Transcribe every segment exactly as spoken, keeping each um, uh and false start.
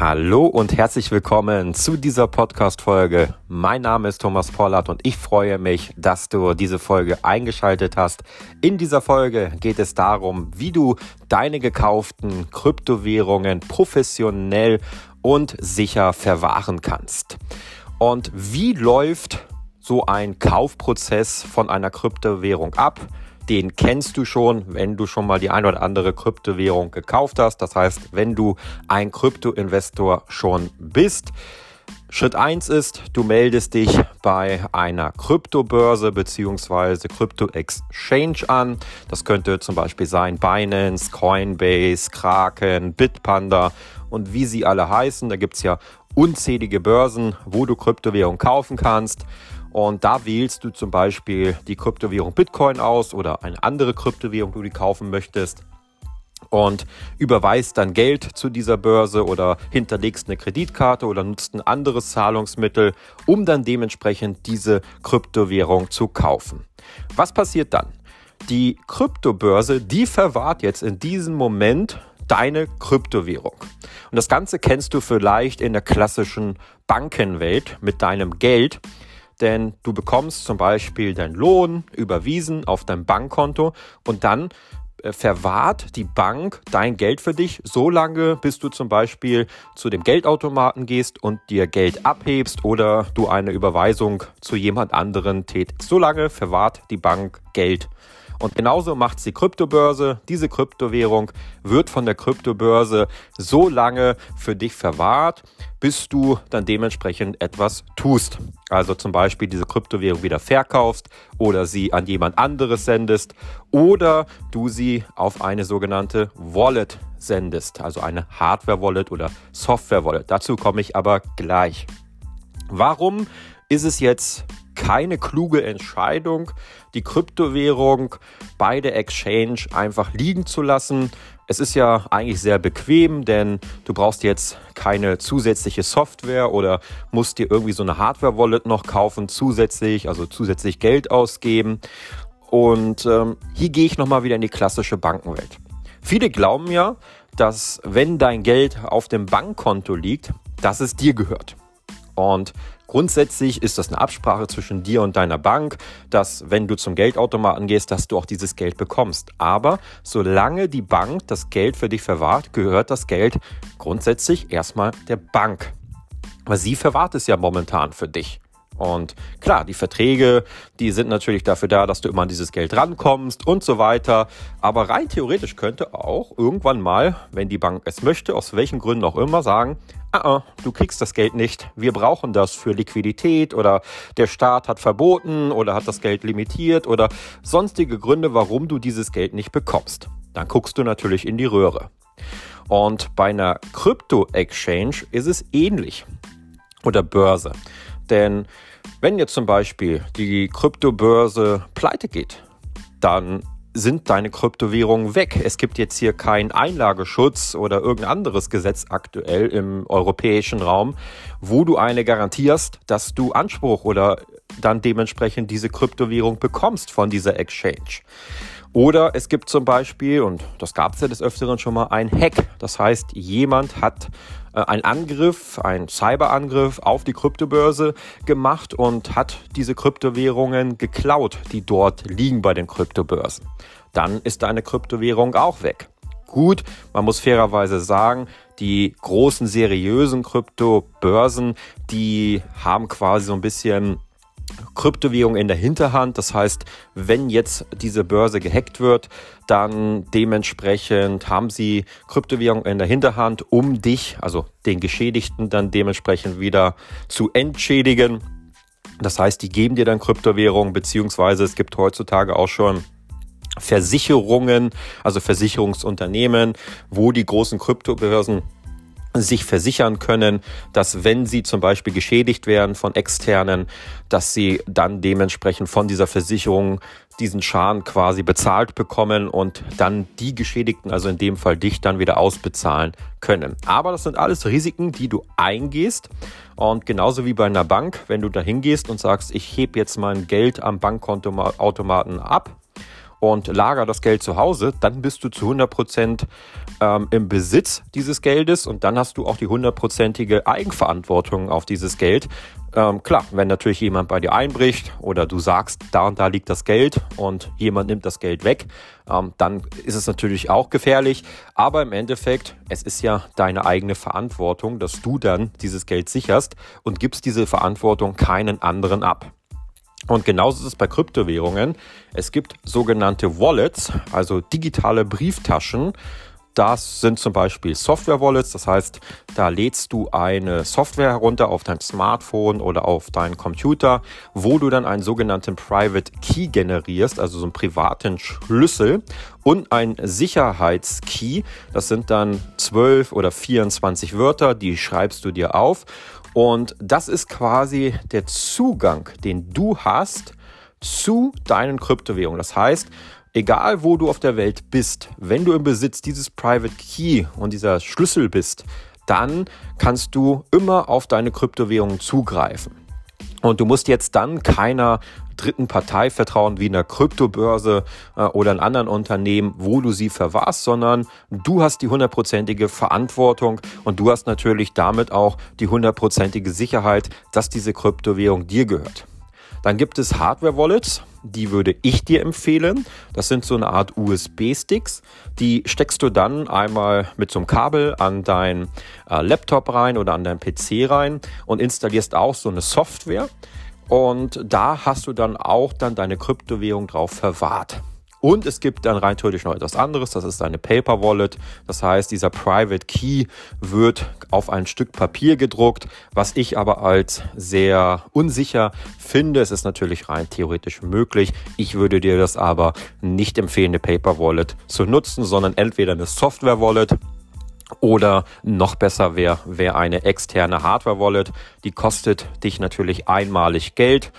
Hallo und herzlich willkommen zu dieser Podcast-Folge. Mein Name ist Thomas Pollard und ich freue mich, dass du diese Folge eingeschaltet hast. In dieser Folge geht es darum, wie du deine gekauften Kryptowährungen professionell und sicher verwahren kannst. Und wie läuft so ein Kaufprozess von einer Kryptowährung ab? Den kennst du schon, wenn du schon mal die ein oder andere Kryptowährung gekauft hast. Das heißt, wenn du ein Kryptoinvestor schon bist. Schritt eins ist, du meldest dich bei einer Kryptobörse bzw. Krypto-Exchange an. Das könnte zum Beispiel sein Binance, Coinbase, Kraken, Bitpanda und wie sie alle heißen. Da gibt es ja unzählige Börsen, wo du Kryptowährung kaufen kannst. Und da wählst du zum Beispiel die Kryptowährung Bitcoin aus oder eine andere Kryptowährung, die du kaufen möchtest und überweist dann Geld zu dieser Börse oder hinterlegst eine Kreditkarte oder nutzt ein anderes Zahlungsmittel, um dann dementsprechend diese Kryptowährung zu kaufen. Was passiert dann? Die Kryptobörse, die verwahrt jetzt in diesem Moment deine Kryptowährung. Und das Ganze kennst du vielleicht in der klassischen Bankenwelt mit deinem Geld. Denn du bekommst zum Beispiel deinen Lohn überwiesen auf dein Bankkonto und dann äh, verwahrt die Bank dein Geld für dich so lange, bis du zum Beispiel zu dem Geldautomaten gehst und dir Geld abhebst oder du eine Überweisung zu jemand anderen tätigst. So lange verwahrt die Bank Geld. Und genauso macht es die Kryptobörse. Diese Kryptowährung wird von der Kryptobörse so lange für dich verwahrt, bis du dann dementsprechend etwas tust. Also zum Beispiel diese Kryptowährung wieder verkaufst oder sie an jemand anderes sendest oder du sie auf eine sogenannte Wallet sendest, also eine Hardware-Wallet oder Software-Wallet. Dazu komme ich aber gleich. Warum ist es jetzt keine kluge Entscheidung, die Kryptowährung bei der Exchange einfach liegen zu lassen? Es ist ja eigentlich sehr bequem, denn du brauchst jetzt keine zusätzliche Software oder musst dir irgendwie so eine Hardware-Wallet noch kaufen, zusätzlich, also zusätzlich Geld ausgeben. Und ähm, hier gehe ich nochmal wieder in die klassische Bankenwelt. Viele glauben ja, dass wenn dein Geld auf dem Bankkonto liegt, dass es dir gehört. Und grundsätzlich ist das eine Absprache zwischen dir und deiner Bank, dass wenn du zum Geldautomaten gehst, dass du auch dieses Geld bekommst. Aber solange die Bank das Geld für dich verwahrt, gehört das Geld grundsätzlich erstmal der Bank. Weil sie verwahrt es ja momentan für dich. Und klar, die Verträge, die sind natürlich dafür da, dass du immer an dieses Geld rankommst und so weiter. Aber rein theoretisch könnte auch irgendwann mal, wenn die Bank es möchte, aus welchen Gründen auch immer, sagen, ah, du kriegst das Geld nicht, wir brauchen das für Liquidität oder der Staat hat verboten oder hat das Geld limitiert oder sonstige Gründe, warum du dieses Geld nicht bekommst. Dann guckst du natürlich in die Röhre. Und bei einer Krypto-Exchange ist es ähnlich. Oder Börse. Denn wenn jetzt zum Beispiel die Kryptobörse pleite geht, dann sind deine Kryptowährungen weg. Es gibt jetzt hier keinen Einlageschutz oder irgendein anderes Gesetz aktuell im europäischen Raum, wo du eine garantierst, dass du Anspruch oder dann dementsprechend diese Kryptowährung bekommst von dieser Exchange. Oder es gibt zum Beispiel, und das gab es ja des Öfteren schon mal, ein Hack. Das heißt, jemand hat äh, einen Angriff, einen Cyberangriff auf die Kryptobörse gemacht und hat diese Kryptowährungen geklaut, die dort liegen bei den Kryptobörsen. Dann ist deine Kryptowährung auch weg. Gut, man muss fairerweise sagen, die großen, seriösen Kryptobörsen, die haben quasi so ein bisschen Kryptowährung in der Hinterhand, das heißt, wenn jetzt diese Börse gehackt wird, dann dementsprechend haben sie Kryptowährung in der Hinterhand, um dich, also den Geschädigten, dann dementsprechend wieder zu entschädigen. Das heißt, die geben dir dann Kryptowährung, beziehungsweise es gibt heutzutage auch schon Versicherungen, also Versicherungsunternehmen, wo die großen Kryptobörsen sich versichern können, dass wenn sie zum Beispiel geschädigt werden von Externen, dass sie dann dementsprechend von dieser Versicherung diesen Schaden quasi bezahlt bekommen und dann die Geschädigten, also in dem Fall dich, dann wieder ausbezahlen können. Aber das sind alles Risiken, die du eingehst. Und genauso wie bei einer Bank, wenn du da hingehst und sagst, ich hebe jetzt mein Geld am Bankkontoautomaten ab und lager das Geld zu Hause, dann bist du zu hundert Prozent ähm, im Besitz dieses Geldes und dann hast du auch die hundertprozentige Eigenverantwortung auf dieses Geld. Ähm, klar, wenn natürlich jemand bei dir einbricht oder du sagst, da und da liegt das Geld und jemand nimmt das Geld weg, ähm, dann ist es natürlich auch gefährlich. Aber im Endeffekt, es ist ja deine eigene Verantwortung, dass du dann dieses Geld sicherst und gibst diese Verantwortung keinen anderen ab. Und genauso ist es bei Kryptowährungen. Es gibt sogenannte Wallets, also digitale Brieftaschen. Das sind zum Beispiel Software-Wallets, das heißt, da lädst du eine Software herunter auf dein Smartphone oder auf deinen Computer, wo du dann einen sogenannten Private Key generierst, also so einen privaten Schlüssel und einen Sicherheitskey. Das sind dann zwölf oder vierundzwanzig Wörter, die schreibst du dir auf und das ist quasi der Zugang, den du hast zu deinen Kryptowährungen. Das heißt, egal wo du auf der Welt bist, wenn du im Besitz dieses Private Key und dieser Schlüssel bist, dann kannst du immer auf deine Kryptowährungen zugreifen. Und du musst jetzt dann keiner dritten Partei vertrauen, wie einer Kryptobörse äh, oder in anderen Unternehmen, wo du sie verwahrst, sondern du hast die hundertprozentige Verantwortung und du hast natürlich damit auch die hundertprozentige Sicherheit, dass diese Kryptowährung dir gehört. Dann gibt es Hardware-Wallets, die würde ich dir empfehlen. Das sind so eine Art U S B-Sticks. Die steckst du dann einmal mit so einem Kabel an deinen äh, Laptop rein oder an deinen P C rein und installierst auch so eine Software. Und da hast du dann auch dann deine Kryptowährung drauf verwahrt. Und es gibt dann rein theoretisch noch etwas anderes, das ist eine Paper Wallet. Das heißt, dieser Private Key wird auf ein Stück Papier gedruckt, was ich aber als sehr unsicher finde. Es ist natürlich rein theoretisch möglich. Ich würde dir das aber nicht empfehlen, eine Paper Wallet zu nutzen, sondern entweder eine Software Wallet oder noch besser wäre wär eine externe Hardware Wallet. Die kostet dich natürlich einmalig Geld.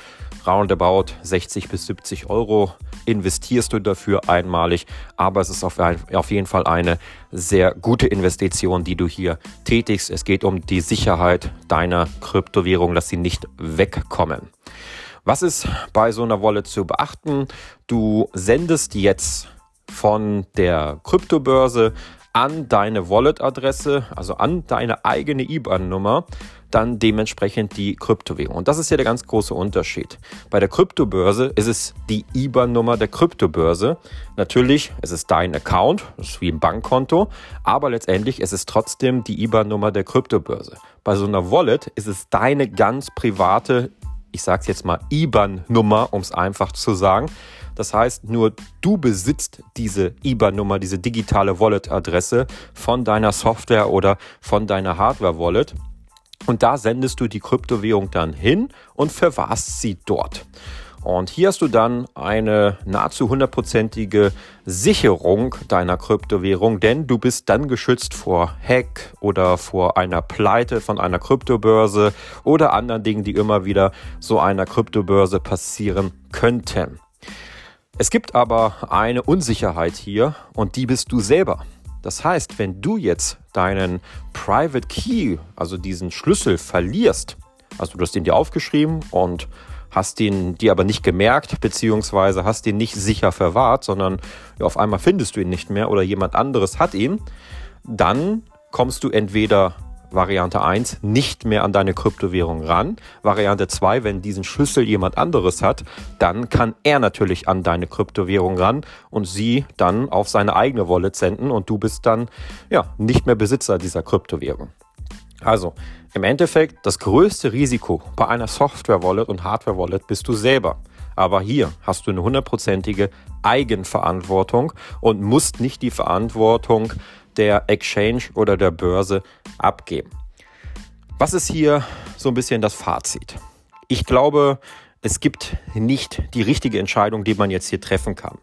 Roundabout sechzig bis siebzig Euro investierst du dafür einmalig, aber es ist auf, ein, auf jeden Fall eine sehr gute Investition, die du hier tätigst. Es geht um die Sicherheit deiner Kryptowährung, dass sie nicht wegkommen. Was ist bei so einer Wallet zu beachten? Du sendest jetzt von der Kryptobörse an deine Wallet-Adresse, also an deine eigene I B A N-Nummer, dann dementsprechend die Kryptowährung. Und das ist ja der ganz große Unterschied. Bei der Kryptobörse ist es die I B A N-Nummer der Kryptobörse. Natürlich, es ist dein Account, das ist wie ein Bankkonto, aber letztendlich es ist trotzdem die I B A N-Nummer der Kryptobörse. Bei so einer Wallet ist es deine ganz private, ich sag's jetzt mal, I B A N-Nummer, um es einfach zu sagen. Das heißt, nur du besitzt diese I B A N-Nummer, diese digitale Wallet-Adresse von deiner Software oder von deiner Hardware-Wallet. Und da sendest du die Kryptowährung dann hin und verwahrst sie dort. Und hier hast du dann eine nahezu hundertprozentige Sicherung deiner Kryptowährung, denn du bist dann geschützt vor Hack oder vor einer Pleite von einer Kryptobörse oder anderen Dingen, die immer wieder so einer Kryptobörse passieren könnten. Es gibt aber eine Unsicherheit hier und die bist du selber. Das heißt, wenn du jetzt deinen Private Key, also diesen Schlüssel verlierst, also du hast ihn dir aufgeschrieben und hast ihn dir aber nicht gemerkt, beziehungsweise hast ihn nicht sicher verwahrt, sondern ja, auf einmal findest du ihn nicht mehr oder jemand anderes hat ihn, dann kommst du entweder Variante eins, nicht mehr an deine Kryptowährung ran. Variante zwei, wenn diesen Schlüssel jemand anderes hat, dann kann er natürlich an deine Kryptowährung ran und sie dann auf seine eigene Wallet senden und du bist dann ja nicht mehr Besitzer dieser Kryptowährung. Also im Endeffekt, das größte Risiko bei einer Software-Wallet und Hardware-Wallet bist du selber. Aber hier hast du eine hundertprozentige Eigenverantwortung und musst nicht die Verantwortung der Exchange oder der Börse abgeben. Was ist hier so ein bisschen das Fazit? Ich glaube, es gibt nicht die richtige Entscheidung, die man jetzt hier treffen kann.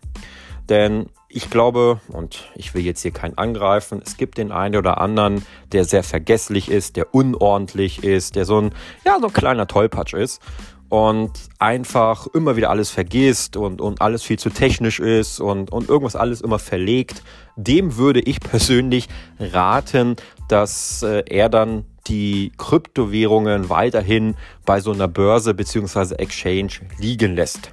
Denn ich glaube, und ich will jetzt hier keinen angreifen, es gibt den einen oder anderen, der sehr vergesslich ist, der unordentlich ist, der so ein, ja, so ein kleiner Tollpatsch ist und einfach immer wieder alles vergisst und, und alles viel zu technisch ist und, und irgendwas alles immer verlegt. Dem würde ich persönlich raten, dass äh, er dann die Kryptowährungen weiterhin bei so einer Börse bzw. Exchange liegen lässt.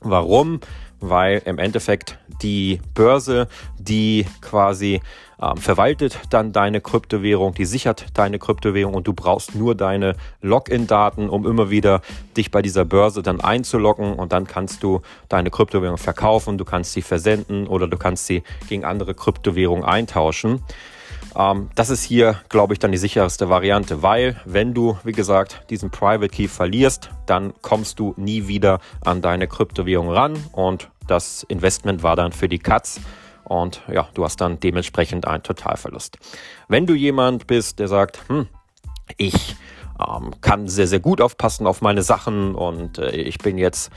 Warum? weil im Endeffekt die Börse, die quasi ähm, verwaltet dann deine Kryptowährung, die sichert deine Kryptowährung und du brauchst nur deine Login-Daten, um immer wieder dich bei dieser Börse dann einzuloggen und dann kannst du deine Kryptowährung verkaufen, du kannst sie versenden oder du kannst sie gegen andere Kryptowährungen eintauschen. Das ist hier, glaube ich, dann die sicherste Variante, weil wenn du, wie gesagt, diesen Private Key verlierst, dann kommst du nie wieder an deine Kryptowährung ran und das Investment war dann für die Katz und ja, du hast dann dementsprechend einen Totalverlust. Wenn du jemand bist, der sagt, hm, ich kann sehr, sehr gut aufpassen auf meine Sachen und äh, ich bin jetzt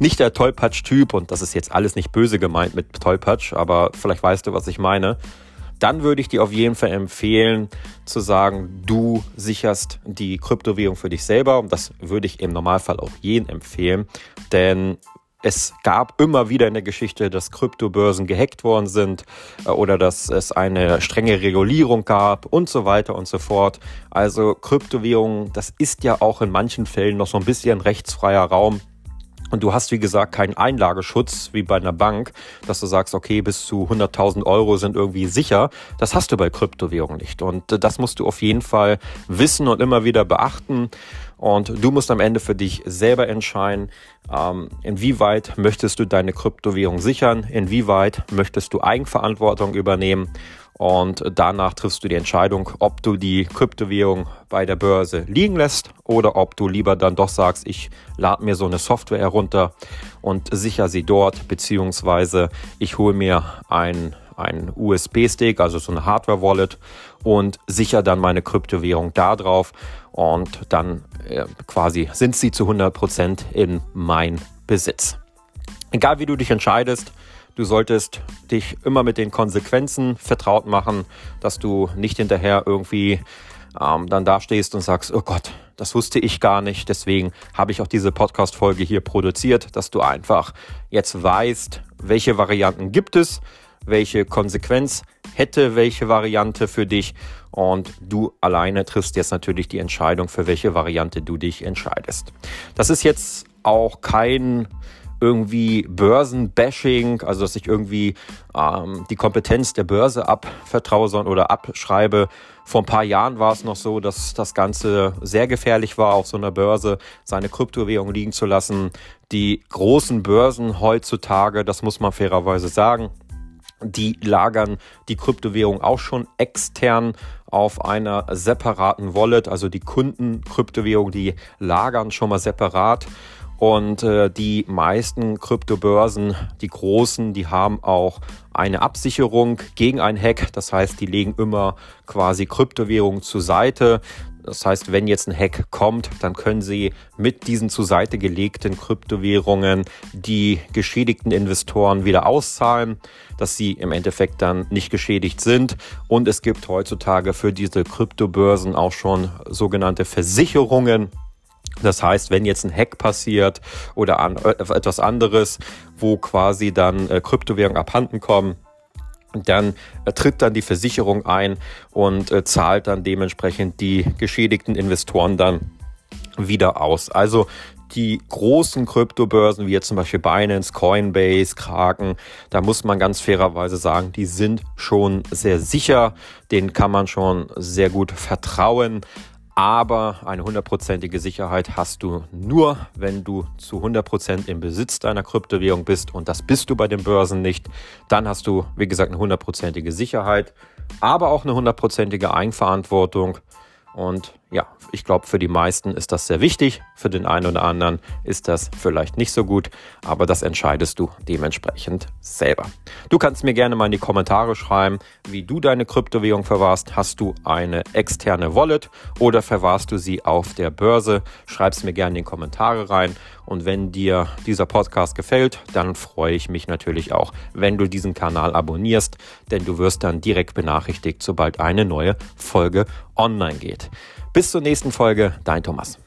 nicht der Tollpatsch-Typ und das ist jetzt alles nicht böse gemeint mit Tollpatsch, aber vielleicht weißt du, was ich meine. Dann würde ich dir auf jeden Fall empfehlen, zu sagen, du sicherst die Kryptowährung für dich selber. Und das würde ich im Normalfall auch jedem empfehlen, denn es gab immer wieder in der Geschichte, dass Kryptobörsen gehackt worden sind oder dass es eine strenge Regulierung gab und so weiter und so fort. Also Kryptowährungen, das ist ja auch in manchen Fällen noch so ein bisschen rechtsfreier Raum. Und du hast, wie gesagt, keinen Einlageschutz wie bei einer Bank, dass du sagst, okay, bis zu hunderttausend Euro sind irgendwie sicher. Das hast du bei Kryptowährungen nicht. Und das musst du auf jeden Fall wissen und immer wieder beachten. Und du musst am Ende für dich selber entscheiden, ähm, inwieweit möchtest du deine Kryptowährung sichern, inwieweit möchtest du Eigenverantwortung übernehmen. Und danach triffst du die Entscheidung, ob du die Kryptowährung bei der Börse liegen lässt oder ob du lieber dann doch sagst, ich lade mir so eine Software herunter und sichere sie dort, beziehungsweise ich hole mir ein, ein U S B-Stick, also so eine Hardware-Wallet und sichere dann meine Kryptowährung da drauf und dann äh, quasi sind sie zu hundert Prozent in mein Besitz. Egal wie du dich entscheidest, du solltest dich immer mit den Konsequenzen vertraut machen, dass du nicht hinterher irgendwie ähm, dann dastehst und sagst, oh Gott, das wusste ich gar nicht. Deswegen habe ich auch diese Podcast-Folge hier produziert, dass du einfach jetzt weißt, welche Varianten gibt es, welche Konsequenz hätte welche Variante für dich und du alleine triffst jetzt natürlich die Entscheidung, für welche Variante du dich entscheidest. Das ist jetzt auch kein irgendwie Börsenbashing, also dass ich irgendwie ähm, die Kompetenz der Börse abvertraue oder abschreibe. Vor ein paar Jahren war es noch so, dass das Ganze sehr gefährlich war, auf so einer Börse seine Kryptowährung liegen zu lassen. Die großen Börsen heutzutage, das muss man fairerweise sagen, die lagern die Kryptowährung auch schon extern auf einer separaten Wallet. Also die Kunden-Kryptowährung, die lagern schon mal separat. Und äh, die meisten Kryptobörsen, die großen, die haben auch eine Absicherung gegen einen Hack. Das heißt, die legen immer quasi Kryptowährungen zur Seite. Das heißt, wenn jetzt ein Hack kommt, dann können sie mit diesen zur Seite gelegten Kryptowährungen die geschädigten Investoren wieder auszahlen, dass sie im Endeffekt dann nicht geschädigt sind. Und es gibt heutzutage für diese Kryptobörsen auch schon sogenannte Versicherungen. Das heißt, wenn jetzt ein Hack passiert oder an, etwas anderes, wo quasi dann äh, Kryptowährungen abhanden kommen, dann äh, tritt dann die Versicherung ein und äh, zahlt dann dementsprechend die geschädigten Investoren dann wieder aus. Also die großen Kryptobörsen, wie jetzt zum Beispiel Binance, Coinbase, Kraken, da muss man ganz fairerweise sagen, die sind schon sehr sicher, denen kann man schon sehr gut vertrauen. Aber eine hundertprozentige Sicherheit hast du nur, wenn du zu hundert Prozent im Besitz deiner Kryptowährung bist. Und das bist du bei den Börsen nicht. Dann hast du, wie gesagt, eine hundertprozentige Sicherheit, aber auch eine hundertprozentige Eigenverantwortung. Und ja, ich glaube, für die meisten ist das sehr wichtig. Für den einen oder anderen ist das vielleicht nicht so gut, aber das entscheidest du dementsprechend selber. Du kannst mir gerne mal in die Kommentare schreiben, wie du deine Kryptowährung verwahrst. Hast du eine externe Wallet oder verwahrst du sie auf der Börse? Schreib es mir gerne in die Kommentare rein. Und wenn dir dieser Podcast gefällt, dann freue ich mich natürlich auch, wenn du diesen Kanal abonnierst, denn du wirst dann direkt benachrichtigt, sobald eine neue Folge online geht. Bis zur nächsten Folge, dein Thomas.